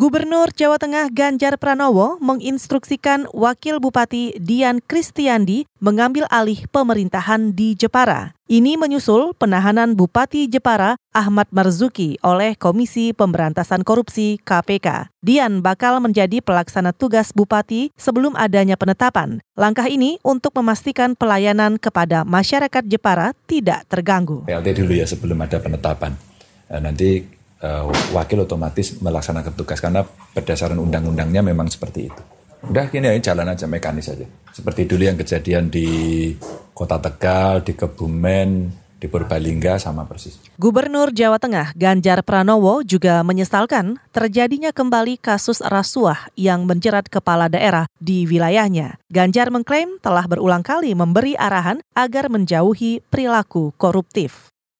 Gubernur Jawa Tengah Ganjar Pranowo menginstruksikan Wakil Bupati Dian Kristiandi mengambil alih pemerintahan di Jepara. Ini menyusul penahanan Bupati Jepara Ahmad Marzuki oleh Komisi Pemberantasan Korupsi KPK. Dian bakal menjadi pelaksana tugas Bupati sebelum adanya penetapan. Langkah ini untuk memastikan pelayanan kepada masyarakat Jepara tidak terganggu. PLT dulu ya sebelum ada penetapan. Nanti wakil otomatis melaksanakan tugas karena berdasarkan undang-undangnya memang seperti itu. Udah gini aja, jalan aja, mekanis aja. Seperti dulu yang kejadian di Kota Tegal, di Kebumen, di Purbalingga sama persis. Gubernur Jawa Tengah Ganjar Pranowo juga menyesalkan terjadinya kembali kasus rasuah yang menjerat kepala daerah di wilayahnya. Ganjar mengklaim telah berulang kali memberi arahan agar menjauhi perilaku koruptif.